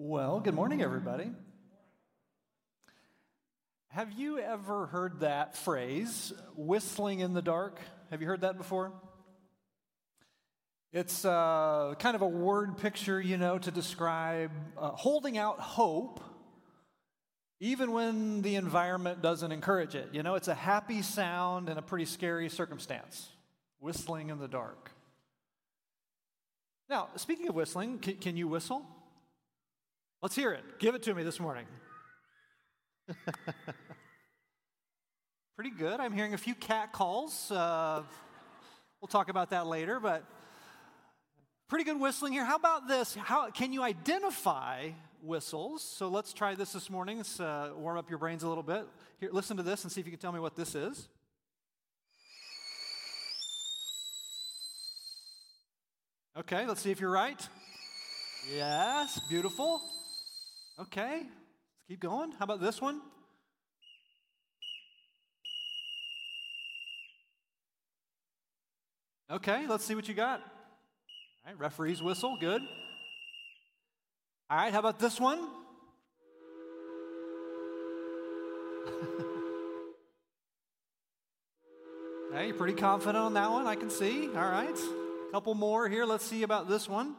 Well, good morning, everybody. Have you ever heard that phrase, whistling in the dark? Have you heard that before? It's kind of a word picture, you know, to describe holding out hope even when the environment doesn't encourage it. You know, it's a happy sound in a pretty scary circumstance, whistling in the dark. Now, speaking of whistling, can you whistle? Let's hear it. Give it to me this morning. Pretty good. I'm hearing a few cat calls. We'll talk about that later, but pretty good whistling here. How about this? How can you identify whistles? So let's try this morning. Let's warm up your brains a little bit. Here, listen to this and see if you can tell me what this is. Okay, let's see if you're right. Yes, beautiful. Okay, let's keep going. How about this one? Okay, let's see what you got. All right, referee's whistle, good. All right, how about this one? Hey, you're pretty confident on that one, I can see. All right, a couple more here. Let's see about this one.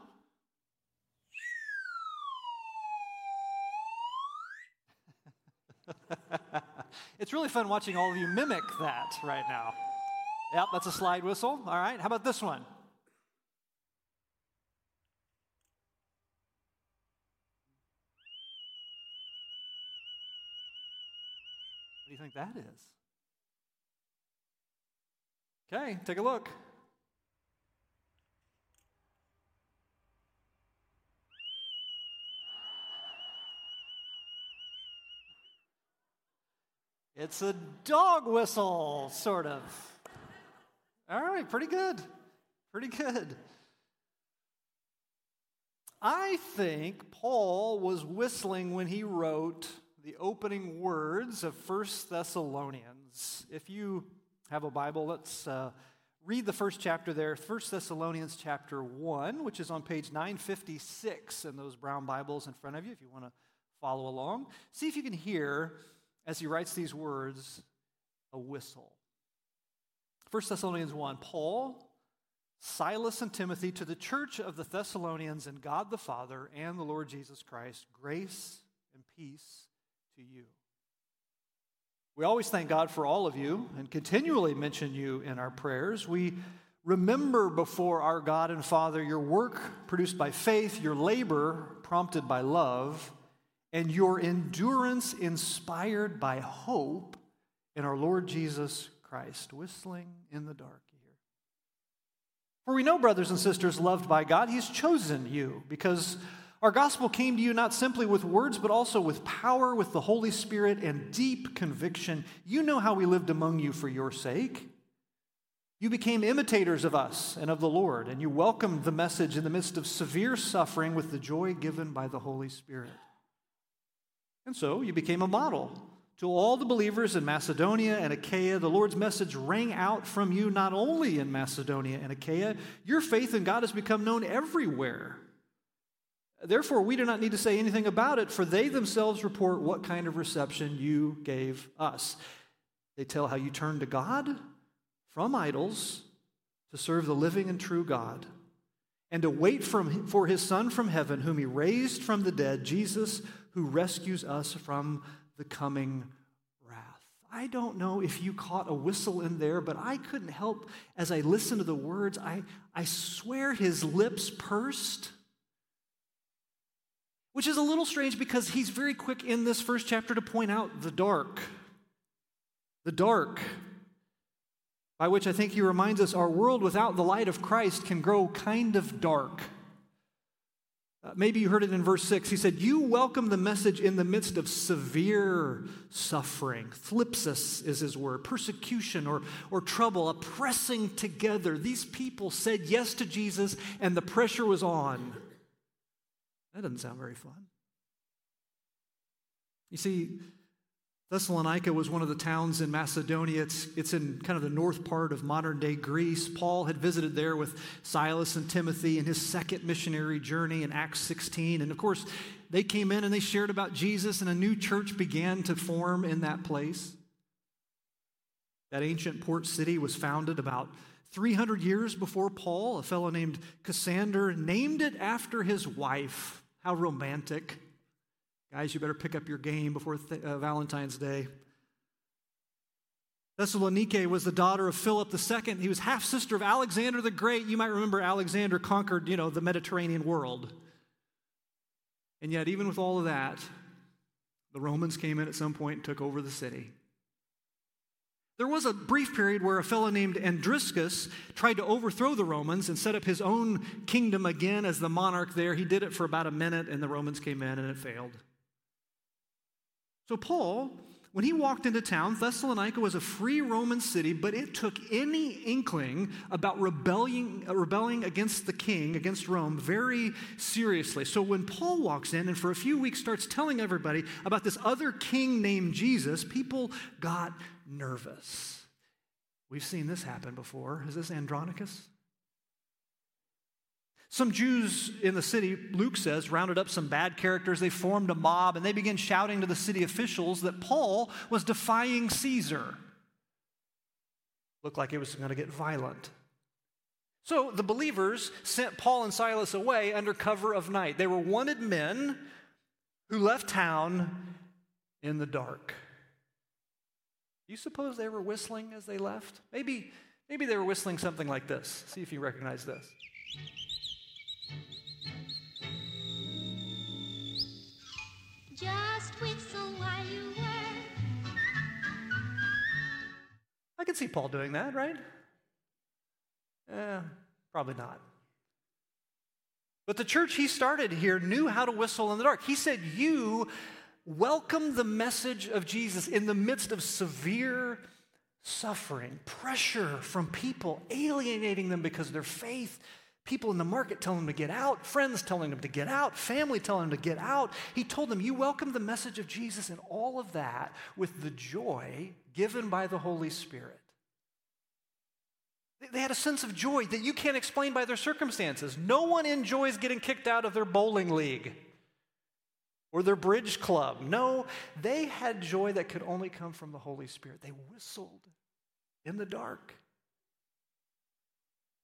It's really fun watching all of you mimic that right now. Yep, that's a slide whistle. All right, how about this one? What do you think that is? Okay, take a look. It's a dog whistle, sort of. All right, pretty good. Pretty good. I think Paul was whistling when he wrote the opening words of 1 Thessalonians. If you have a Bible, let's read the first chapter there, 1 Thessalonians chapter 1, which is on page 956 in those brown Bibles in front of you if you want to follow along. See if you can hear, as he writes these words, a whistle. 1 Thessalonians 1, Paul, Silas, and Timothy to the church of the Thessalonians and God the Father and the Lord Jesus Christ, grace and peace to you. We always thank God for all of you and continually mention you in our prayers. We remember before our God and Father your work produced by faith, your labor prompted by love, and your endurance inspired by hope in our Lord Jesus Christ, whistling in the dark here. For we know, brothers and sisters, loved by God, He's chosen you, because our gospel came to you not simply with words, but also with power, with the Holy Spirit, and deep conviction. You know how we lived among you for your sake. You became imitators of us and of the Lord, and you welcomed the message in the midst of severe suffering with the joy given by the Holy Spirit. And so you became a model to all the believers in Macedonia and Achaia. The Lord's message rang out from you not only in Macedonia and Achaia. Your faith in God has become known everywhere. Therefore, we do not need to say anything about it, for they themselves report what kind of reception you gave us. They tell how you turned to God from idols to serve the living and true God, and to wait for His Son from heaven, whom He raised from the dead, Jesus, who rescues us from the coming wrath. I don't know if you caught a whistle in there, but I couldn't help, as I listened to the words, I swear his lips pursed, which is a little strange because he's very quick in this first chapter to point out the dark. The dark, by which I think he reminds us our world without the light of Christ can grow kind of dark. Maybe you heard it in verse 6. He said, you welcome the message in the midst of severe suffering. Thlipsis is his word. Persecution or trouble, a pressing together. These people said yes to Jesus, and the pressure was on. That doesn't sound very fun. You see, Thessalonica was one of the towns in Macedonia. It's in kind of the north part of modern-day Greece. Paul had visited there with Silas and Timothy in his second missionary journey in Acts 16. And, of course, They came in and they shared about Jesus, and a new church began to form in that place. That ancient port city was founded about 300 years before Paul. A fellow named Cassander named it after his wife. How romantic. Guys, you better pick up your game before Valentine's Day. Thessalonike was the daughter of Philip II. He was half-sister of Alexander the Great. You might remember Alexander conquered, the Mediterranean world. And yet, even with all of that, the Romans came in at some point and took over the city. There was a brief period where a fellow named Andriscus tried to overthrow the Romans and set up his own kingdom again as the monarch there. He did it for about a minute, and the Romans came in, and it failed. So Paul, when he walked into town, Thessalonica was a free Roman city, but it took any inkling about rebelling against the king, against Rome, very seriously. So when Paul walks in and for a few weeks starts telling everybody about this other king named Jesus, people got nervous. We've seen this happen before. Is this Andronicus? Some Jews in the city, Luke says, rounded up some bad characters. They formed a mob, and they began shouting to the city officials that Paul was defying Caesar. Looked like it was going to get violent. So the believers sent Paul and Silas away under cover of night. They were wanted men who left town in the dark. Do you suppose they were whistling as they left? Maybe they were whistling something like this. See if you recognize this. Just whistle while you work. I can see Paul doing that, right? Probably not. But the church he started here knew how to whistle in the dark. He said, you welcome the message of Jesus in the midst of severe suffering, pressure from people, alienating them because of their faith. People in the market telling them to get out, friends telling them to get out, family telling them to get out. He told them, you welcome the message of Jesus and all of that with the joy given by the Holy Spirit. They had a sense of joy that you can't explain by their circumstances. No one enjoys getting kicked out of their bowling league or their bridge club. No, they had joy that could only come from the Holy Spirit. They whistled in the dark.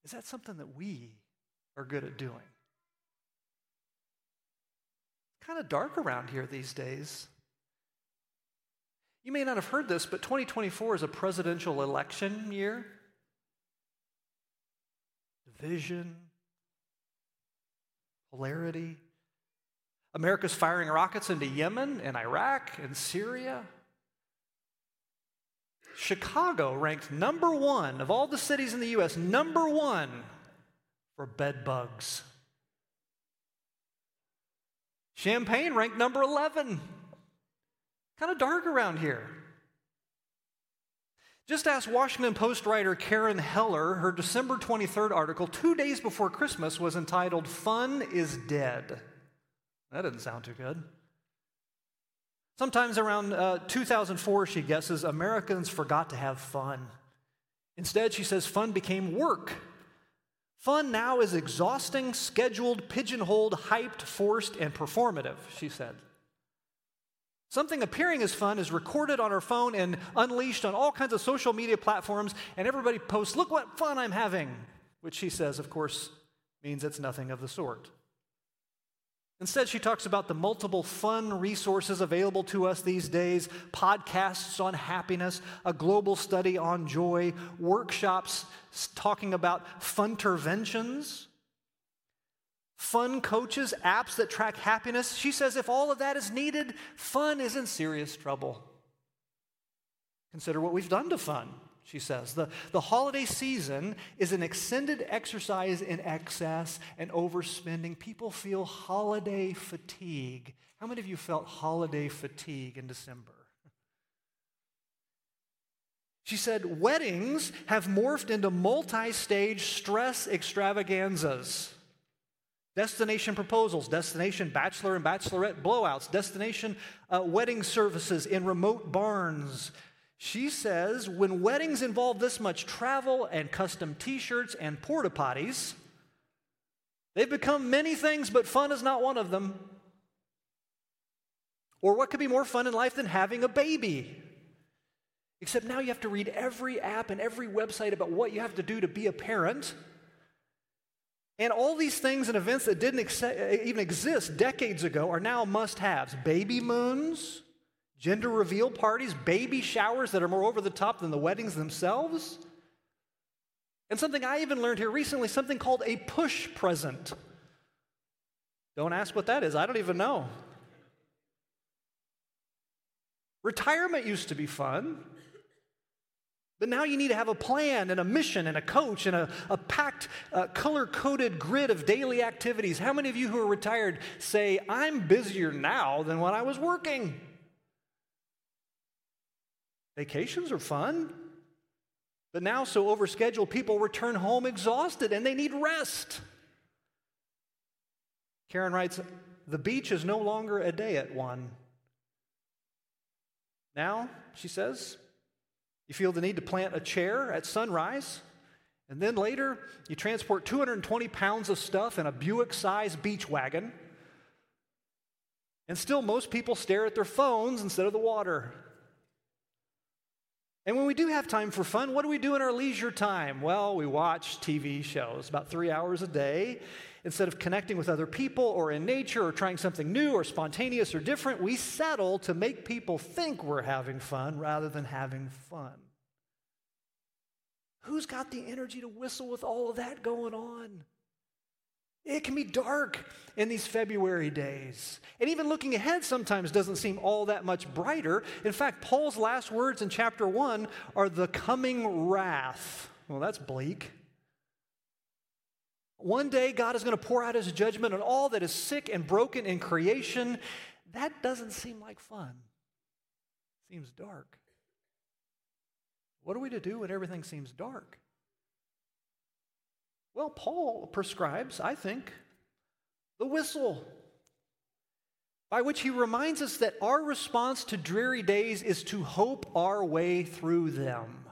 Is that something that we are good at doing? It's kind of dark around here these days. You may not have heard this, but 2024 is a presidential election year. Division, polarity. America's firing rockets into Yemen and Iraq and Syria. Chicago ranked number one of all the cities in the U.S., number one for bed bugs. Champaign ranked number 11. Kind of dark around here. Just ask Washington Post writer Karen Heller. Her December 23rd article, 2 days before Christmas, was entitled, Fun is Dead. That doesn't sound too good. Sometimes around 2004, she guesses, Americans forgot to have fun. Instead, she says, fun became work. Fun now is exhausting, scheduled, pigeonholed, hyped, forced, and performative, she said. Something appearing as fun is recorded on our phone and unleashed on all kinds of social media platforms, and everybody posts, look what fun I'm having, which she says, of course, means it's nothing of the sort. Instead, she talks about the multiple fun resources available to us these days, podcasts on happiness, a global study on joy, workshops talking about funterventions, fun coaches, apps that track happiness. She says if all of that is needed, fun is in serious trouble. Consider what we've done to fun, she says. The holiday season is an extended exercise in excess and overspending. People feel holiday fatigue. How many of you felt holiday fatigue in December? She said, weddings have morphed into multi-stage stress extravaganzas. Destination proposals, destination bachelor and bachelorette blowouts, destination wedding services in remote barns. She says, when weddings involve this much travel and custom t-shirts and porta potties, they've become many things, but fun is not one of them. Or what could be more fun in life than having a baby? Except now you have to read every app and every website about what you have to do to be a parent. And all these things and events that didn't even exist decades ago are now must-haves. Baby moons, gender reveal parties, baby showers that are more over the top than the weddings themselves. And something I even learned here recently, something called a push present. Don't ask what that is. I don't even know. Retirement used to be fun, but now you need to have a plan and a mission and a coach and a packed, color-coded grid of daily activities. How many of you who are retired say, I'm busier now than when I was working? Vacations are fun, but now so overscheduled people return home exhausted and they need rest. Karen writes, the beach is no longer a day at one. Now, she says, you feel the need to plant a chair at sunrise, and then later you transport 220 pounds of stuff in a Buick-sized beach wagon, and still most people stare at their phones instead of the water. And when we do have time for fun, what do we do in our leisure time? Well, we watch TV shows about 3 hours a day. Instead of connecting with other people or in nature or trying something new or spontaneous or different, we settle to make people think we're having fun rather than having fun. Who's got the energy to whistle with all of that going on? It can be dark in these February days. And even looking ahead sometimes doesn't seem all that much brighter. In fact, Paul's last words in chapter 1 are the coming wrath. Well, that's bleak. One day, God is going to pour out his judgment on all that is sick and broken in creation. That doesn't seem like fun. It seems dark. What are we to do when everything seems dark? Well, Paul prescribes, I think, the whistle, by which he reminds us that our response to dreary days is to hope our way through them.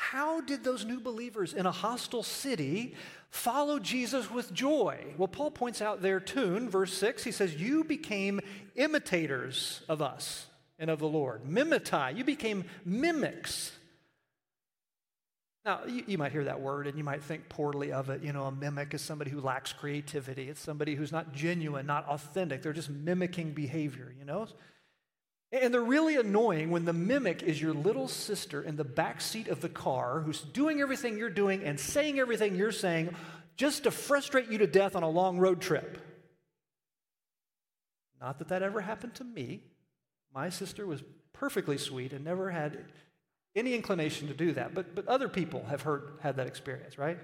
How did those new believers in a hostile city follow Jesus with joy? Well, Paul points out their tune, verse 6. He says, you became imitators of us and of the Lord. Mimetai, you became mimics. Now, you might hear that word and you might think poorly of it. You know, a mimic is somebody who lacks creativity. It's somebody who's not genuine, not authentic. They're just mimicking behavior, you know. And they're really annoying when the mimic is your little sister in the backseat of the car who's doing everything you're doing and saying everything you're saying just to frustrate you to death on a long road trip. Not that that ever happened to me. My sister was perfectly sweet and never had any inclination to do that, but other people have had that experience, right?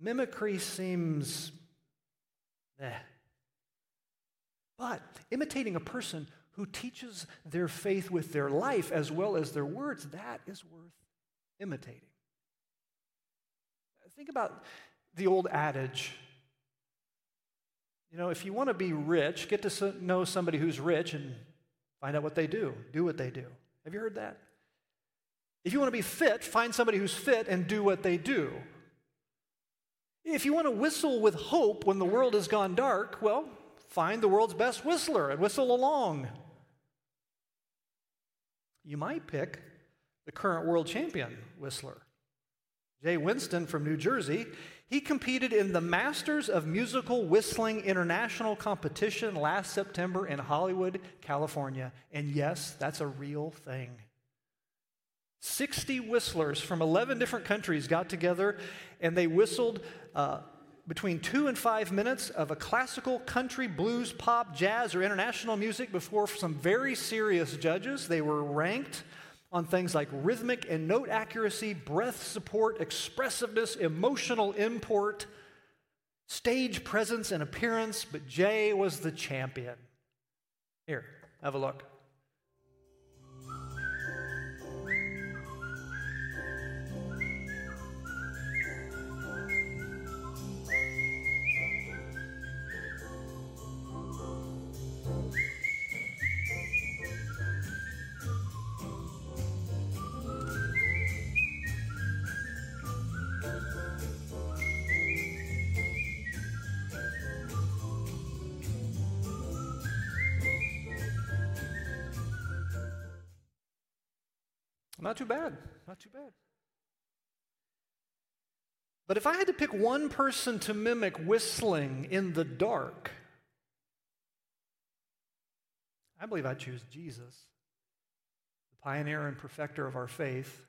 Mimicry seems, but imitating a person who teaches their faith with their life as well as their words, that is worth imitating. Think about the old adage. You know, if you want to be rich, get to know somebody who's rich and find out what they do. Do what they do. Have you heard that? If you want to be fit, find somebody who's fit and do what they do. If you want to whistle with hope when the world has gone dark, well, find the world's best whistler and whistle along. You might pick the current world champion whistler. Jay Winston from New Jersey, he competed in the Masters of Musical Whistling International Competition last September in Hollywood, California. And yes, that's a real thing. 60 whistlers from 11 different countries got together and they whistled between 2 and 5 minutes of a classical, country, blues, pop, jazz, or international music before some very serious judges. They were ranked on things like rhythmic and note accuracy, breath support, expressiveness, emotional import, stage presence and appearance, but Jay was the champion. Here, have a look. Not too bad. Not too bad. But if I had to pick one person to mimic whistling in the dark, I believe I'd choose Jesus, the pioneer and perfecter of our faith.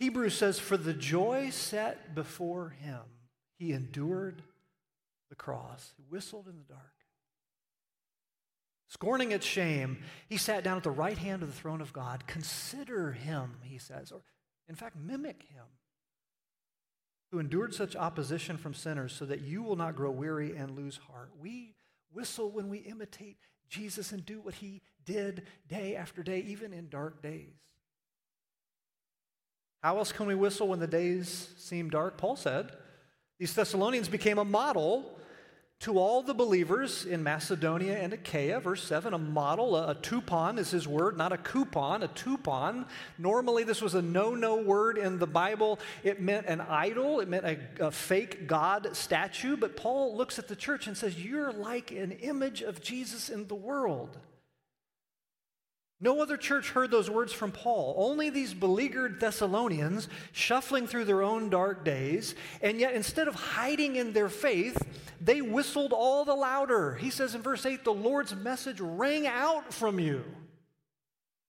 Hebrews says, "For the joy set before him, he endured the cross." He whistled in the dark. Scorning its shame, he sat down at the right hand of the throne of God. Consider him, he says, or in fact, mimic him, who endured such opposition from sinners so that you will not grow weary and lose heart. We whistle when we imitate Jesus and do what he did day after day, even in dark days. How else can we whistle when the days seem dark? Paul said, these Thessalonians became a model to all the believers in Macedonia and Achaia. Verse 7, a model, a tupon is his word, not a coupon, a tupon. Normally this was a no-no word in the Bible. It meant an idol. It meant a fake god statue. But Paul looks at the church and says, you're like an image of Jesus in the world. No other church heard those words from Paul. Only these beleaguered Thessalonians shuffling through their own dark days. And yet instead of hiding in their faith, they whistled all the louder. He says in verse 8, the Lord's message rang out from you.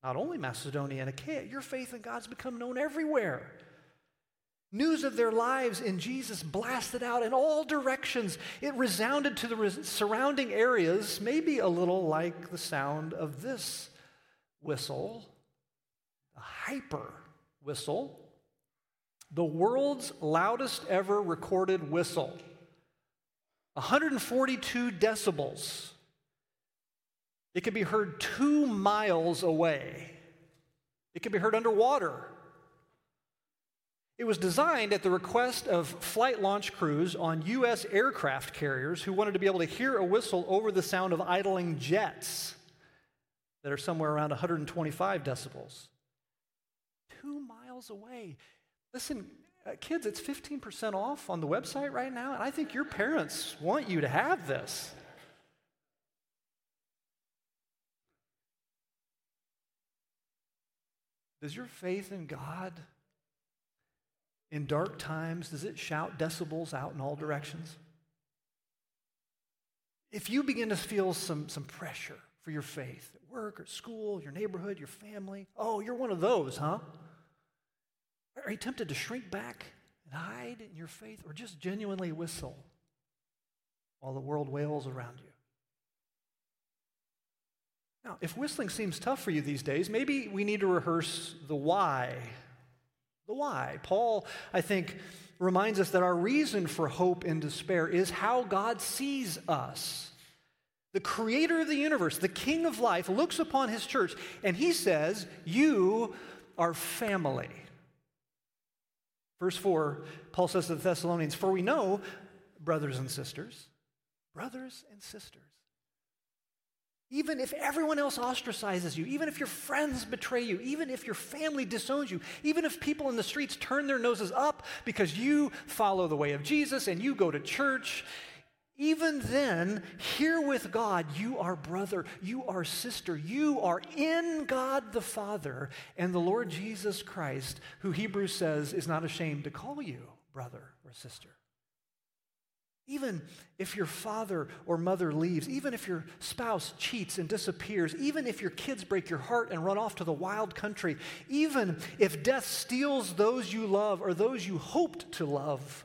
Not only Macedonia and Achaia, your faith in God's become known everywhere. News of their lives in Jesus blasted out in all directions. It resounded to the surrounding areas, maybe a little like the sound of this whistle, a hyper whistle, the world's loudest ever recorded whistle, 142 decibels. It could be heard 2 miles away. It could be heard underwater. It was designed at the request of flight launch crews on U.S. aircraft carriers who wanted to be able to hear a whistle over the sound of idling jets that are somewhere around 125 decibels. 2 miles away. Listen, kids, it's 15% off on the website right now, and I think your parents want you to have this. Does your faith in God in dark times, does it shout decibels out in all directions? If you begin to feel some pressure for your faith, at work or school, your neighborhood, your family. Oh, you're one of those, huh? Are you tempted to shrink back and hide in your faith or just genuinely whistle while the world wails around you? Now, if whistling seems tough for you these days, maybe we need to rehearse the why. The why. Paul, I think, reminds us that our reason for hope in despair is how God sees us. The creator of the universe, the king of life, looks upon his church and he says, you are family. Verse 4, Paul says to the Thessalonians, for we know, brothers and sisters, even if everyone else ostracizes you, even if your friends betray you, even if your family disowns you, even if people in the streets turn their noses up because you follow the way of Jesus and you go to church, even then, here with God, you are brother, you are sister, you are in God the Father and the Lord Jesus Christ, who Hebrews says is not ashamed to call you brother or sister. Even if your father or mother leaves, even if your spouse cheats and disappears, even if your kids break your heart and run off to the wild country, even if death steals those you love or those you hoped to love,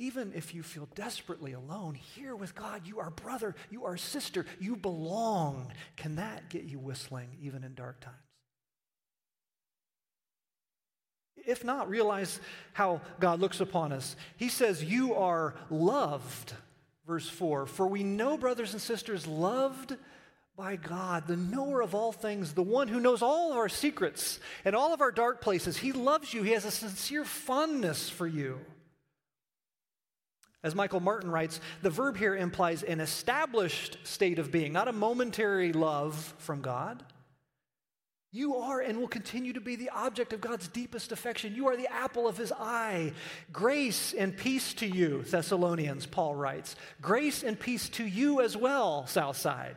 even if you feel desperately alone, here with God, you are brother, you are sister, you belong. Can that get you whistling even in dark times? If not, realize how God looks upon us. He says, you are loved, verse 4. For we know, brothers and sisters, loved by God, the knower of all things, the one who knows all of our secrets and all of our dark places. He loves you. He has a sincere fondness for you. As Michael Martin writes, the verb here implies an established state of being, not a momentary love from God. You are and will continue to be the object of God's deepest affection. You are the apple of his eye. Grace and peace to you, Thessalonians, Paul writes. Grace and peace to you as well, Southside.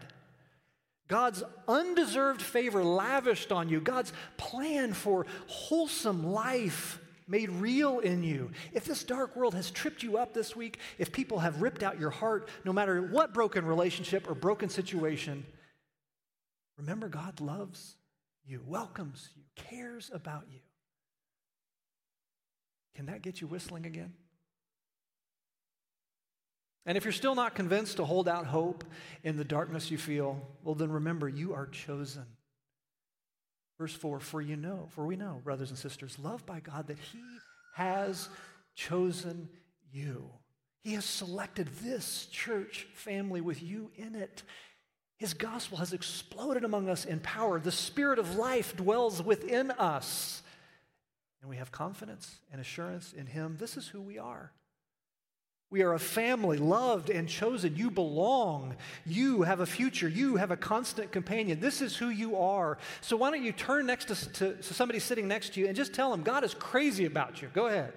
God's undeserved favor lavished on you, God's plan for wholesome life made real in you. If this dark world has tripped you up this week, if people have ripped out your heart, no matter what broken relationship or broken situation, remember God loves you, welcomes you, cares about you. Can that get you whistling again? And if you're still not convinced to hold out hope in the darkness you feel, well, then remember, you are chosen. Verse 4, for we know, brothers and sisters, loved by God, that he has chosen you. He has selected this church family with you in it. His gospel has exploded among us in power. The spirit of life dwells within us. And we have confidence and assurance in him. This is who we are. We are a family, loved and chosen. You belong. You have a future. You have a constant companion. This is who you are. So why don't you turn next to somebody sitting next to you and just tell them God is crazy about you. Go ahead.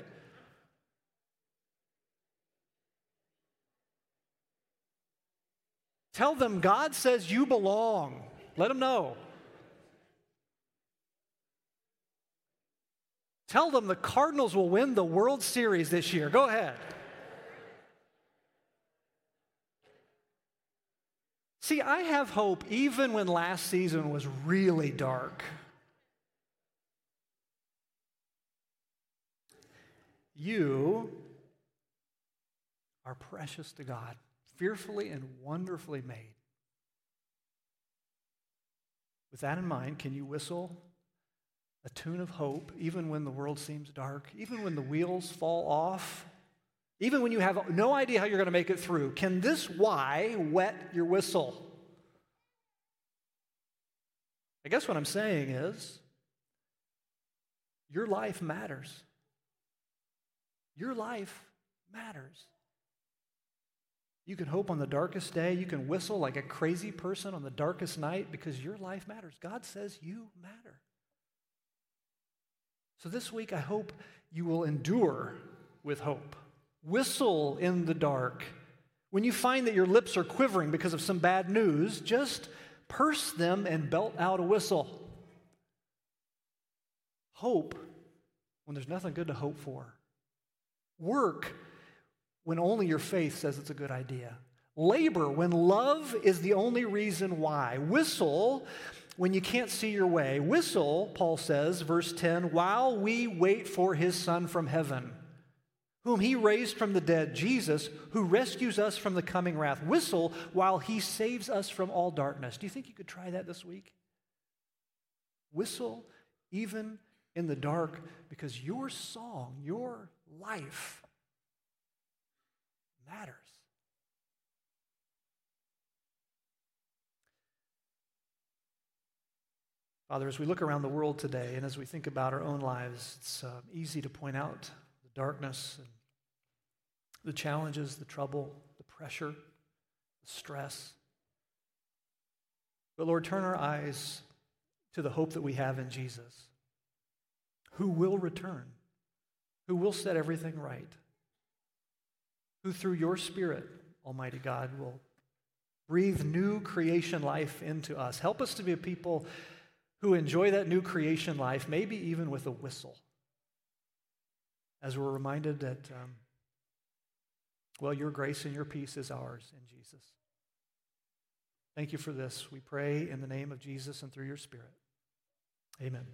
Tell them God says you belong. Let them know. Tell them the Cardinals will win the World Series this year. Go ahead. See, I have hope even when last season was really dark. You are precious to God, fearfully and wonderfully made. With that in mind, can you whistle a tune of hope even when the world seems dark, even when the wheels fall off? Even when you have no idea how you're going to make it through, can this why wet your whistle? I guess what I'm saying is, your life matters. Your life matters. You can hope on the darkest day. You can whistle like a crazy person on the darkest night because your life matters. God says you matter. So this week, I hope you will endure with hope. Whistle in the dark. When you find that your lips are quivering because of some bad news, just purse them and belt out a whistle. Hope when there's nothing good to hope for. Work when only your faith says it's a good idea. Labor when love is the only reason why. Whistle when you can't see your way. Whistle, Paul says, verse 10, while we wait for his Son from heaven, whom he raised from the dead, Jesus, who rescues us from the coming wrath. Whistle while he saves us from all darkness. Do you think you could try that this week? Whistle even in the dark because your song, your life matters. Father, as we look around the world today and as we think about our own lives, it's easy to point out the darkness and the challenges, the trouble, the pressure, the stress. But Lord, turn our eyes to the hope that we have in Jesus, who will return, who will set everything right, who through your Spirit, Almighty God, will breathe new creation life into us. Help us to be a people who enjoy that new creation life, maybe even with a whistle, as we're reminded that, your grace and your peace is ours in Jesus. Thank you for this. We pray in the name of Jesus and through your Spirit. Amen.